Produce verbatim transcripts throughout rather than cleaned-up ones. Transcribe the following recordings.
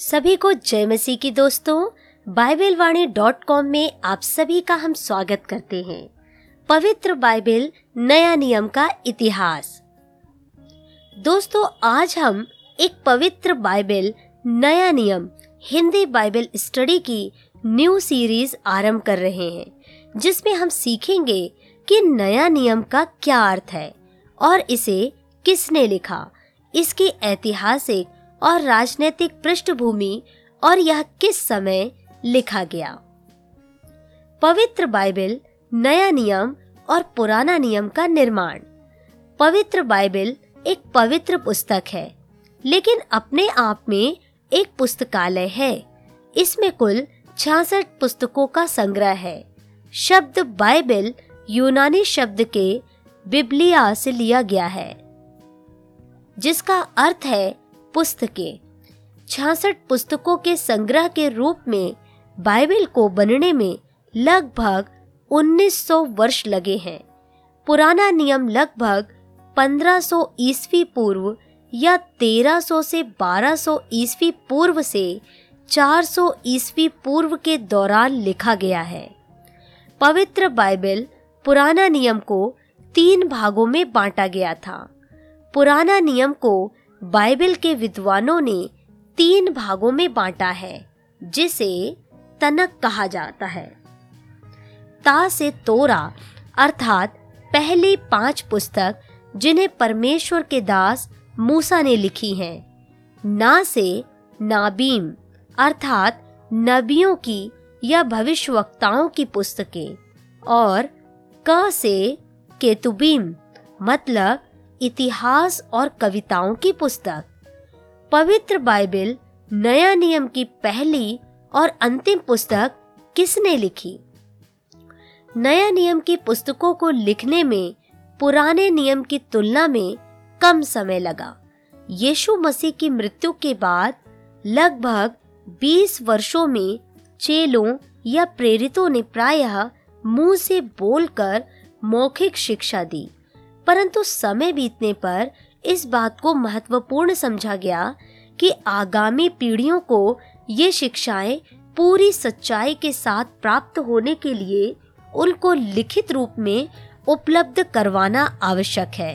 सभी को जय मसीह की दोस्तों, बाइबल वाणी डॉट कॉम में आप सभी का हम स्वागत करते हैं। पवित्र बाइबल नया नियम का इतिहास। दोस्तों, आज हम एक पवित्र बाइबल नया नियम हिंदी बाइबल स्टडी की न्यू सीरीज आरंभ कर रहे हैं, जिसमें हम सीखेंगे कि नया नियम का क्या अर्थ है और इसे किसने लिखा, इसकी ऐतिहासिक और राजनीतिक पृष्ठभूमि और यह किस समय लिखा गया। पवित्र बाइबल नया नियम और पुराना नियम का निर्माण। पवित्र बाइबल एक पवित्र पुस्तक है, लेकिन अपने आप में एक पुस्तकालय है। इसमें कुल छियासठ पुस्तकों का संग्रह है। शब्द बाइबल यूनानी शब्द के बिब्लिया से लिया गया है, जिसका अर्थ है पुस्तकें। छियासठ पुस्तकों के संग्रह के रूप में बाइबल को बनने में लगभग उन्नीस सौ वर्ष लगे हैं। पुराना नियम लगभग पंद्रह सौ ईस्वी पूर्व या तेरह सौ से बारह सौ ईस्वी पूर्व से चार सौ ईस्वी पूर्व के दौरान लिखा गया है। पवित्र बाइबल पुराना नियम को तीन भागों में बांटा गया था। पुराना नियम को बाइबल के विद्वानों ने तीन भागों में बांटा है, जिसे तनक कहा जाता है। ता से तोरा अर्थात पहली पांच पुस्तक जिन्हें परमेश्वर के दास मूसा ने लिखी हैं। ना से नाबीम अर्थात नबियों की या भविष्यवक्ताओं की पुस्तकें, और क से केतुबीम मतलब इतिहास और कविताओं की पुस्तक। पवित्र बाइबल नया नियम की पहली और अंतिम पुस्तक किसने लिखी? नया नियम की पुस्तकों को लिखने में पुराने नियम की तुलना में कम समय लगा। यीशु मसीह की मृत्यु के बाद लगभग बीस वर्षों में चेलों या प्रेरितों ने प्रायः मुंह से बोलकर मौखिक शिक्षा दी, परंतु समय बीतने पर इस बात को महत्वपूर्ण समझा गया कि आगामी पीढ़ियों को ये शिक्षाएं पूरी सच्चाई के साथ प्राप्त होने के लिए उनको लिखित रूप में उपलब्ध करवाना आवश्यक है।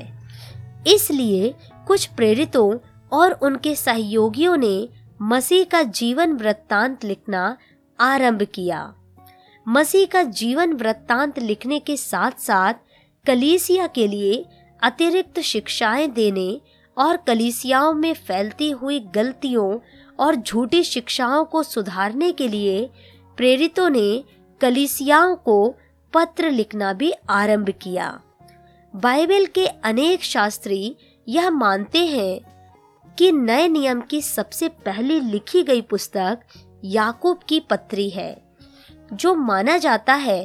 इसलिए कुछ प्रेरितों और उनके सहयोगियों ने मसीह का जीवन वृत्तांत लिखना आरंभ किया। मसीह का जीवन वृत्तांत लिखने के साथ साथ कलीसिया के लिए अतिरिक्त शिक्षाएं देने और कलीसियाओं में फैलती हुई गलतियों और झूठी शिक्षाओं को सुधारने के लिए प्रेरितों ने कलीसियाओं को पत्र लिखना भी आरंभ किया। बाइबल के अनेक शास्त्री यह मानते हैं कि नए नियम की सबसे पहली लिखी गई पुस्तक याकूब की पत्री है, जो माना जाता है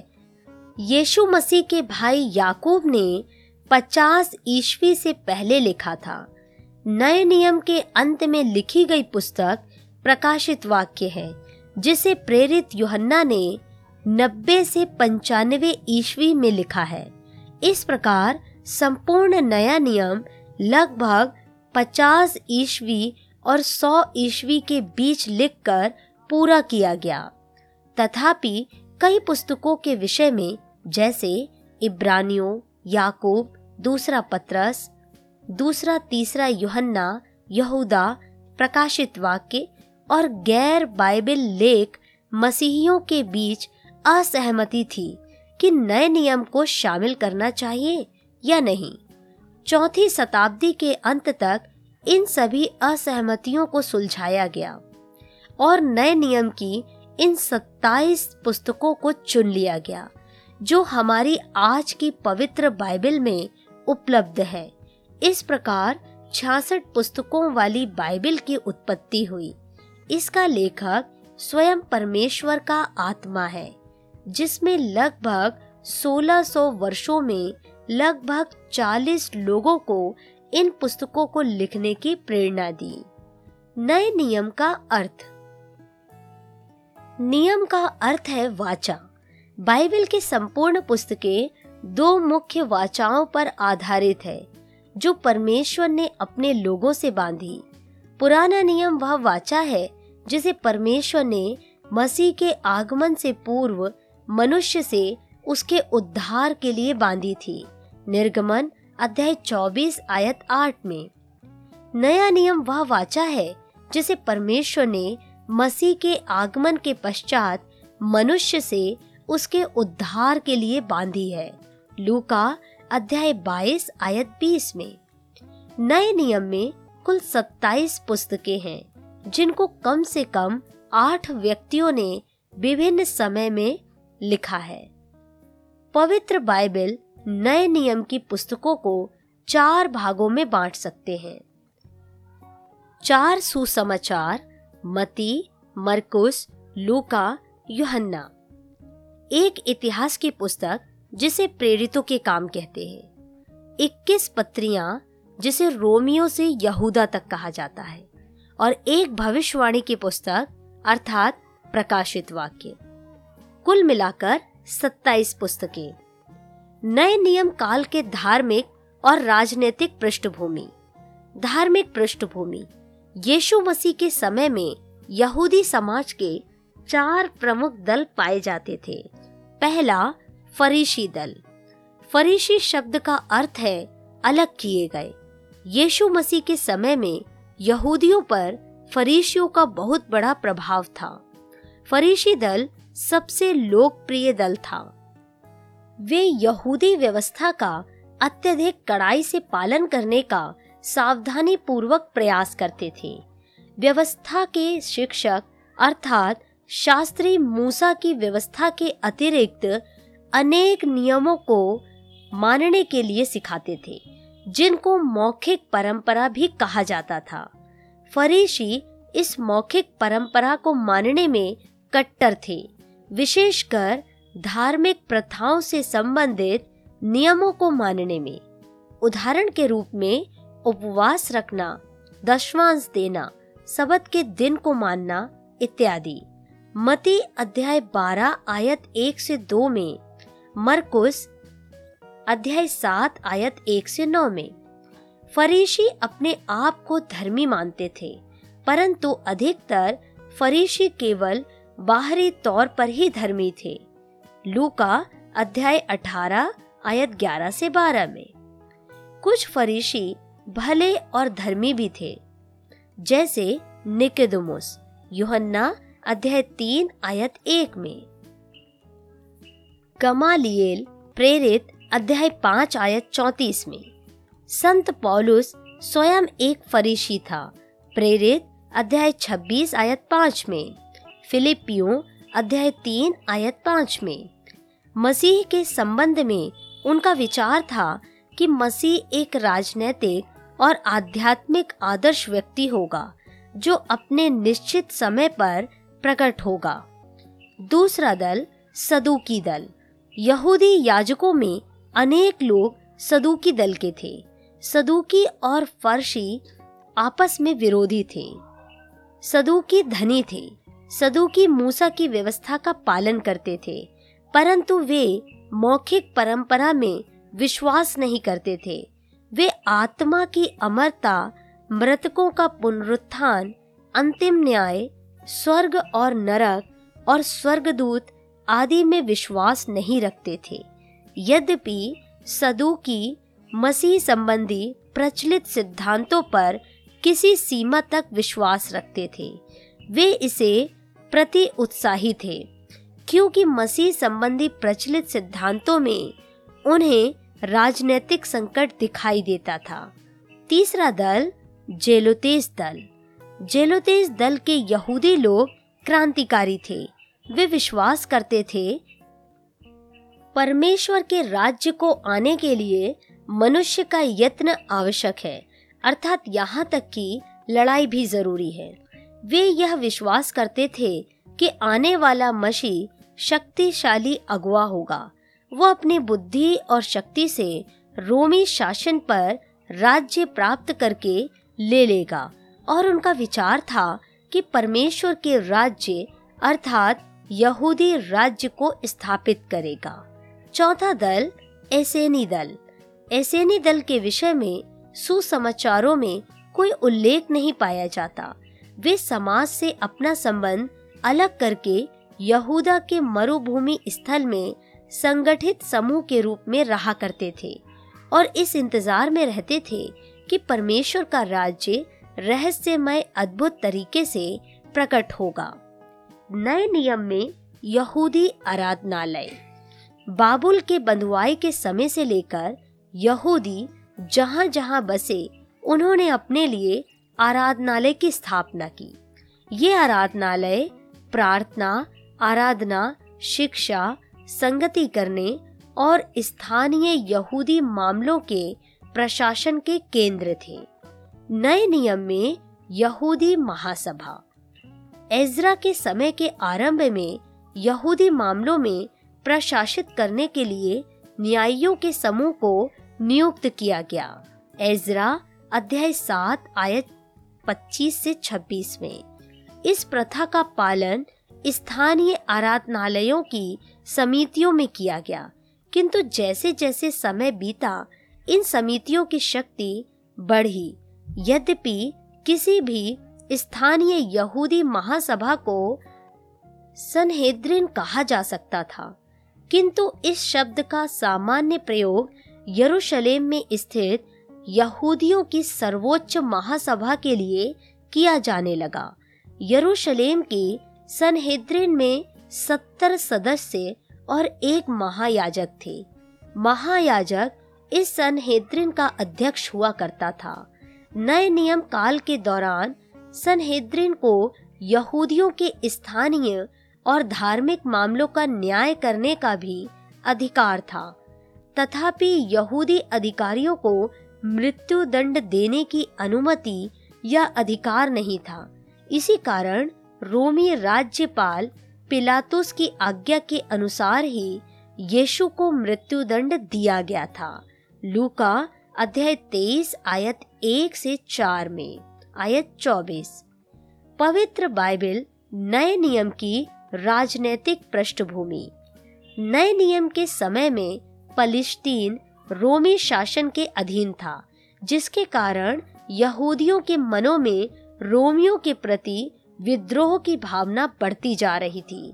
यीशु मसीह के भाई याकूब ने पचास ईस्वी से पहले लिखा था। नए नियम के अंत में लिखी गई पुस्तक प्रकाशित वाक्य है, जिसे प्रेरित यूहन्ना ने नब्बे से पंचानवे ईस्वी में लिखा है। इस प्रकार संपूर्ण नया नियम लगभग पचास ईस्वी और सौ ईस्वी के बीच लिखकर पूरा किया गया। तथापि कई पुस्तकों के विषय में, जैसे इब्रानियों, याकूब, दूसरा पत्रस, दूसरा तीसरा यूहन्ना, यहूदा, प्रकाशित वाक्य और गैर बाइबल लेख मसीहियों के बीच असहमति थी कि नए नियम को शामिल करना चाहिए या नहीं। चौथी शताब्दी के अंत तक इन सभी असहमतियों को सुलझाया गया और नए नियम की इन सत्ताईस पुस्तकों को चुन लिया गया, जो हमारी आज की पवित्र बाइबल में उपलब्ध है। इस प्रकार छियासठ पुस्तकों वाली बाइबल की उत्पत्ति हुई। इसका लेखक स्वयं परमेश्वर का आत्मा है, जिसमें लगभग सोलह सौ वर्षों में लगभग चालीस लोगों को इन पुस्तकों को लिखने की प्रेरणा दी। नए नियम का अर्थ। नियम का अर्थ है वाचा। बाइबल की संपूर्ण पुस्तकें दो मुख्य वाचाओं पर आधारित है, जो परमेश्वर ने अपने लोगों से बांधी। पुराना नियम वह वाचा है जिसे परमेश्वर ने मसीह के आगमन से पूर्व मनुष्य से उसके उद्धार के लिए बांधी थी। निर्गमन अध्याय चौबीस आयत आठ में। नया नियम वह वाचा है जिसे परमेश्वर ने मसीह के आगमन के पश्चात मनुष्य से उसके उद्धार के लिए बांधी है। लूका अध्याय बाईस आयत बीस में। नए नियम में कुल सत्ताईस पुस्तकें हैं जिनको कम से कम आठ व्यक्तियों ने विभिन्न समय में लिखा है। पवित्र बाइबल नए नियम की पुस्तकों को चार भागों में बांट सकते हैं। चार सुसमाचार मत्ती, मरकुस, लूका, यूहन्ना। एक इतिहास की पुस्तक जिसे प्रेरितों के काम कहते हैं। इक्कीस पत्रियां जिसे रोमियो से यहूदा तक कहा जाता है और एक भविष्यवाणी की पुस्तक अर्थात प्रकाशित वाक्य। कुल मिलाकर सत्ताईस पुस्तकें। नए नियम काल के धार्मिक और राजनीतिक पृष्ठभूमि। धार्मिक पृष्ठभूमि यीशु मसीह के समय में यहूदी समाज के चार प्रमुख दल पाए जाते थे। पहला फरीशी दल। फरीशी शब्द का अर्थ है अलग किए गए। यीशु मसीह के समय में यहूदियों पर फरीशियों का बहुत बड़ा प्रभाव था। फरीशी दल सबसे लोकप्रिय दल था। वे यहूदी व्यवस्था का अत्यधिक कड़ाई से पालन करने का सावधानी पूर्वक प्रयास करते थे। व्यवस्था के शिक्षक अर्थात शास्त्री मूसा की व्यवस्था के अतिरिक्त अनेक नियमों को मानने के लिए सिखाते थे जिनको मौखिक परंपरा भी कहा जाता था। फरीशी इस मौखिक परंपरा को मानने में कट्टर थे, विशेषकर धार्मिक प्रथाओं से संबंधित नियमों को मानने में। उदाहरण के रूप में उपवास रखना, दशमांश देना, सबत के दिन को मानना इत्यादि। मत्ती अध्याय बारह आयत एक से दो में, मरकुस अध्याय सात आयत एक से नौ में। फरीशी अपने आप को धर्मी मानते थे, परंतु अधिकतर फरीशी केवल बाहरी तौर पर ही धर्मी थे। लूका अध्याय अठारह आयत ग्यारह से बारह में। कुछ फरीशी भले और धर्मी भी थे, जैसे निकोदेमुस, यूहन्ना अध्याय तीन आयत एक में। गमालिएल प्रेरित अध्याय पाँच आयत चौंतीस में। संत पौलुस स्वयं एक फरीशी था। प्रेरित अध्याय छब्बीस आयत पाँच में। फिलिपियों अध्याय तीन आयत पाँच में। मसीह के संबंध में उनका विचार था कि मसीह एक राजनैतिक और आध्यात्मिक आदर्श व्यक्ति होगा जो अपने निश्चित समय पर प्रकट होगा। दूसरा दल सदूकी दल। यहूदी याजकों में अनेक लोग सदूकी दल के थे। सदूकी और फरीशी आपस में विरोधी थे। सदूकी धनी थे। सदूकी मूसा की व्यवस्था का पालन करते थे, परंतु वे मौखिक परंपरा में विश्वास नहीं करते थे। वे आत्मा की अमरता, मृतकों का पुनरुत्थान, अंतिम न्याय, स्वर्ग और नरक और स्वर्गदूत आदि में विश्वास नहीं रखते थे। यद्यपि सदूकी मसीह संबंधी प्रचलित सिद्धांतों पर किसी सीमा तक विश्वास रखते थे। वे इसे प्रति उत्साही थे क्योंकि मसीह संबंधी प्रचलित सिद्धांतों में उन्हें राजनैतिक संकट दिखाई देता था। तीसरा दल जेलोतेस दल। जेलोतेस दल के यहूदी लोग क्रांतिकारी थे। वे विश्वास करते थे परमेश्वर के राज्य को आने के लिए मनुष्य का यत्न आवश्यक है, अर्थात यहाँ तक कि लड़ाई भी जरूरी है। वे यह विश्वास करते थे कि आने वाला मसीह शक्तिशाली अगुवा होगा। वह अपनी बुद्धि और शक्ति से रोमी शासन पर राज्य प्राप्त करके ले लेगा और उनका विचार था कि परमेश्वर के राज्य अर्थात यहूदी राज्य को स्थापित करेगा। चौथा दल एसेनी दल। एसेनी दल के विषय में सुसमाचारों में कोई उल्लेख नहीं पाया जाता। वे समाज से अपना संबंध अलग करके यहूदा के मरुभूमि स्थल में संगठित समूह के रूप में रहा करते थे और इस इंतजार में रहते थे कि परमेश्वर का राज्य रहस्यमय अद्भुत तरीके से प्रकट होगा। नए नियम में यहूदी आराधनालय बाबुल के बंधुआई के समय से लेकर यहूदी जहाँ जहाँ बसे उन्होंने अपने लिए आराधनालय की स्थापना की। ये आराधनालय प्रार्थना, आराधना, शिक्षा, संगति करने और स्थानीय यहूदी मामलों के प्रशासन के केंद्र थे। नए नियम में यहूदी महासभा एजरा के समय के आरंभ में यहूदी मामलों में प्रशासित करने के लिए न्यायियों के समूह को नियुक्त किया गया। एजरा अध्याय सात आयत पच्चीस से छब्बीस में इस प्रथा का पालन स्थानीय आराधनालयों की समितियों में किया गया, किंतु जैसे जैसे समय बीता इन समितियों की शक्ति बढ़ी। यद्यपि किसी भी स्थानीय यहूदी महासभा को सनहेद्रीन कहा जा सकता था, किंतु इस शब्द का सामान्य प्रयोग यरूशलेम में स्थित यहूदियों की सर्वोच्च महासभा के लिए किया जाने लगा। यरूशलेम के सनहेद्रीन में सत्तर सदस्य और एक महायाजक थे। महायाजक इस सनहेद्रीन का अध्यक्ष हुआ करता था। नए नियम काल के दौरान सनहेद्रीन को यहूदियों के स्थानीय और धार्मिक मामलों का न्याय करने का भी अधिकार था। तथापि यहूदी अधिकारियों को मृत्यु दंड देने की अनुमति या अधिकार नहीं था। इसी कारण रोमी राज्यपाल पिलातुस की आज्ञा के अनुसार ही यीशु को मृत्यु दंड दिया गया था। लूका अध्याय तेईस आयत एक से चार में आयत चौबीस। पवित्र बाइबल नए नियम की राजनैतिक पृष्ठभूमि। नए नियम के समय में पलिस्तीन रोमी शासन के अधीन था, जिसके कारण यहूदियों के मनों में रोमियों के प्रति विद्रोह की भावना बढ़ती जा रही थी।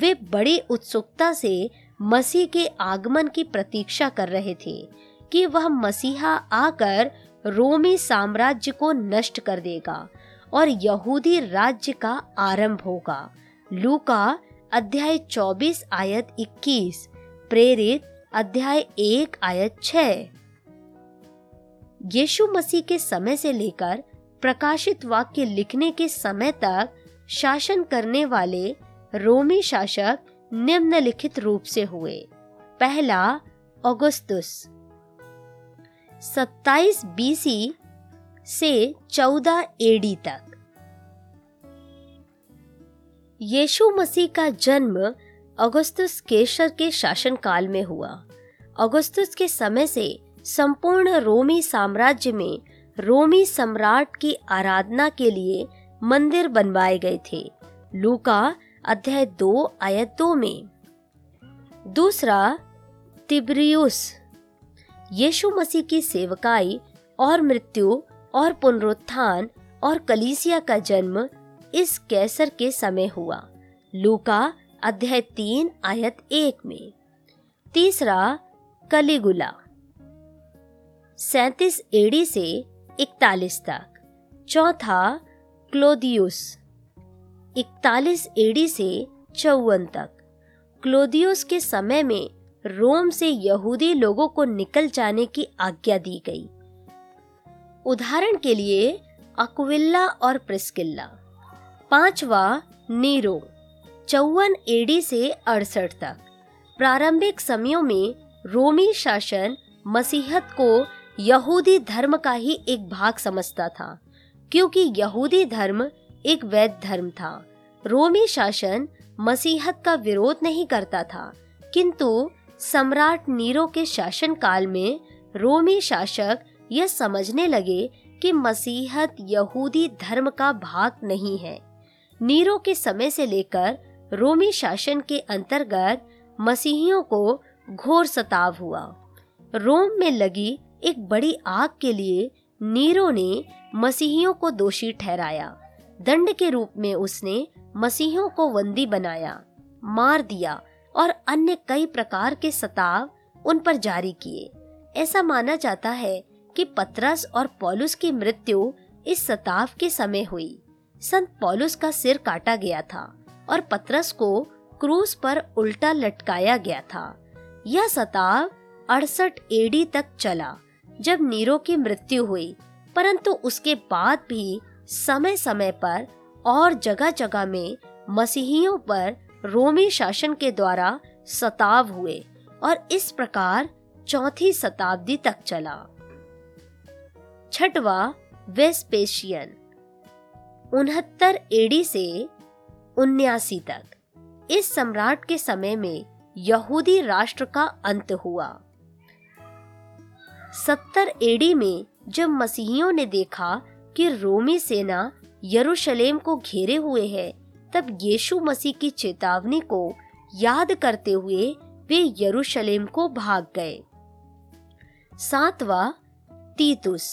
वे बड़ी उत्सुकता से मसीह के आगमन की प्रतीक्षा कर रहे थे कि वह मसीहा आकर रोमी साम्राज्य को नष्ट कर देगा और यहूदी राज्य का आरंभ होगा। लूका अध्याय चौबीस आयत इक्कीस, प्रेरित अध्याय एक आयत छह। यीशु मसीह के समय से लेकर प्रकाशित वाक्य लिखने के समय तक शासन करने वाले रोमी शासक निम्नलिखित रूप से हुए। पहला, ऑगस्टस सत्ताईस बीसी से चौदह एडी तक। यीशु मसीह का जन्म ऑगस्टस केसर के शासनकाल में हुआ। ऑगस्टस के समय से संपूर्ण रोमी साम्राज्य में रोमी सम्राट की आराधना के लिए मंदिर बनवाए गए थे। लूका अध्याय दो आयत दो में। दूसरा, तिब्रियुस यीशु मसीह की सेवकाई और मृत्यु और पुनरुत्थान और कलीसिया का जन्म इस कैसर के समय हुआ। लूका अध्याय तीन आयत एक में। तीसरा, कलिगुला सैतीस एडी से इकतालीस तक। चौथा, क्लोदियुस इकतालीस एडी से चौवन तक। क्लोदियुस के समय में रोम से यहूदी लोगों को निकल जाने की आज्ञा दी गई। उदाहरण के लिए अक्विला और प्रिस्किल्ला। पांचवा, नीरो चौवन एडी से अड़सठ तक। प्रारंभिक समयों में रोमी शासन मसीहत को यहूदी धर्म का ही एक भाग समझता था, क्योंकि यहूदी धर्म एक वैध धर्म था। रोमी शासन मसीहत का विरोध नहीं करता था, किंतु सम्राट नीरो के शासन काल में रोमी शासक यह समझने लगे कि मसीहत यहूदी धर्म का भाग नहीं है। नीरो के समय से लेकर रोमी शासन के अंतर्गत मसीहियों को घोर सताव हुआ। रोम में लगी एक बड़ी आग के लिए नीरो ने मसीहियों को दोषी ठहराया। दंड के रूप में उसने मसीहियों को बंदी बनाया, मार दिया और अन्य कई प्रकार के सताव उन पर जारी किए। ऐसा माना जाता है कि पतरस और पौलुस की मृत्यु इस सताव के समय हुई। संत पौलुस का सिर काटा गया था और पतरस को क्रूस पर उल्टा लटकाया गया था। यह सताव अड़सठ एडी तक चला, जब नीरो की मृत्यु हुई, परंतु उसके बाद भी समय समय पर और जगह जगह में मसीहियों पर रोमी शासन के द्वारा सताव हुए और इस प्रकार चौथी शताब्दी तक चला। छठवा वेस्पेशियन उनहत्तर एडी से उन्यासी तक। इस सम्राट के समय में यहूदी राष्ट्र का अंत हुआ। सत्तर एडी में जब मसीहियों ने देखा कि रोमी सेना यरूशलेम को घेरे हुए है, तब यीशु मसीह की चेतावनी को याद करते हुए वे यरूशलेम को भाग गए। सातवा तीतुस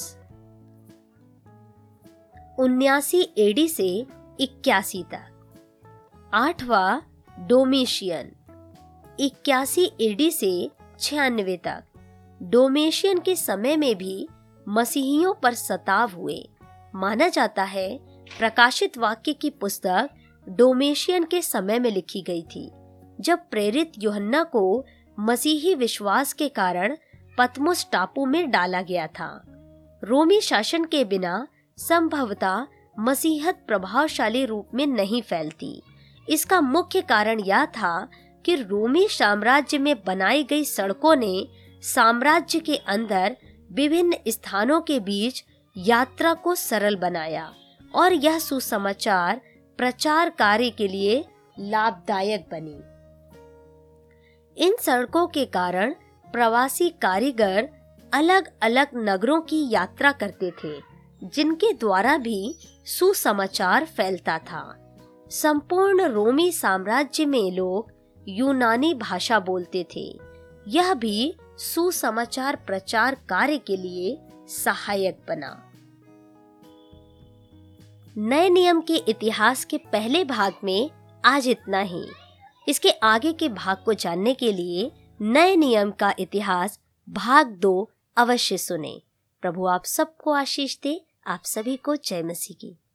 उन्यासी एडी से इक्यासी तक। आठवा डोमेशियन इक्यासी एडी से छियानवे तक। डोमेशियन के समय में भी मसीहियों पर सताव हुए। माना जाता है प्रकाशित वाक्य की पुस्तक डोमेशियन के समय में लिखी गई थी, जब प्रेरित यूहन्ना को मसीही विश्वास के कारण पत्मुस टापू में डाला गया था। रोमी शासन के बिना संभवतः मसीहत प्रभावशाली रूप में नहीं फैलती। इसका मुख्य कारण यह था कि रोमी साम्राज्य में बनाई गई सड़कों ने साम्राज्य के अंदर विभिन्न स्थानों के बीच यात्रा को सरल बनाया और यह सुसमाचार प्रचार कार्य के लिए लाभदायक बनी। इन सड़कों के कारण प्रवासी कारीगर अलग अलग नगरों की यात्रा करते थे, जिनके द्वारा भी सुसमाचार फैलता था। संपूर्ण रोमी साम्राज्य में लोग यूनानी भाषा बोलते थे। यह भी सुसमाचार प्रचार कार्य के लिए सहायक बना। नए नियम के इतिहास के पहले भाग में आज इतना ही। इसके आगे के भाग को जानने के लिए नए नियम का इतिहास भाग दो अवश्य सुने। प्रभु आप सबको आशीष दे। आप सभी को जय मसीह की।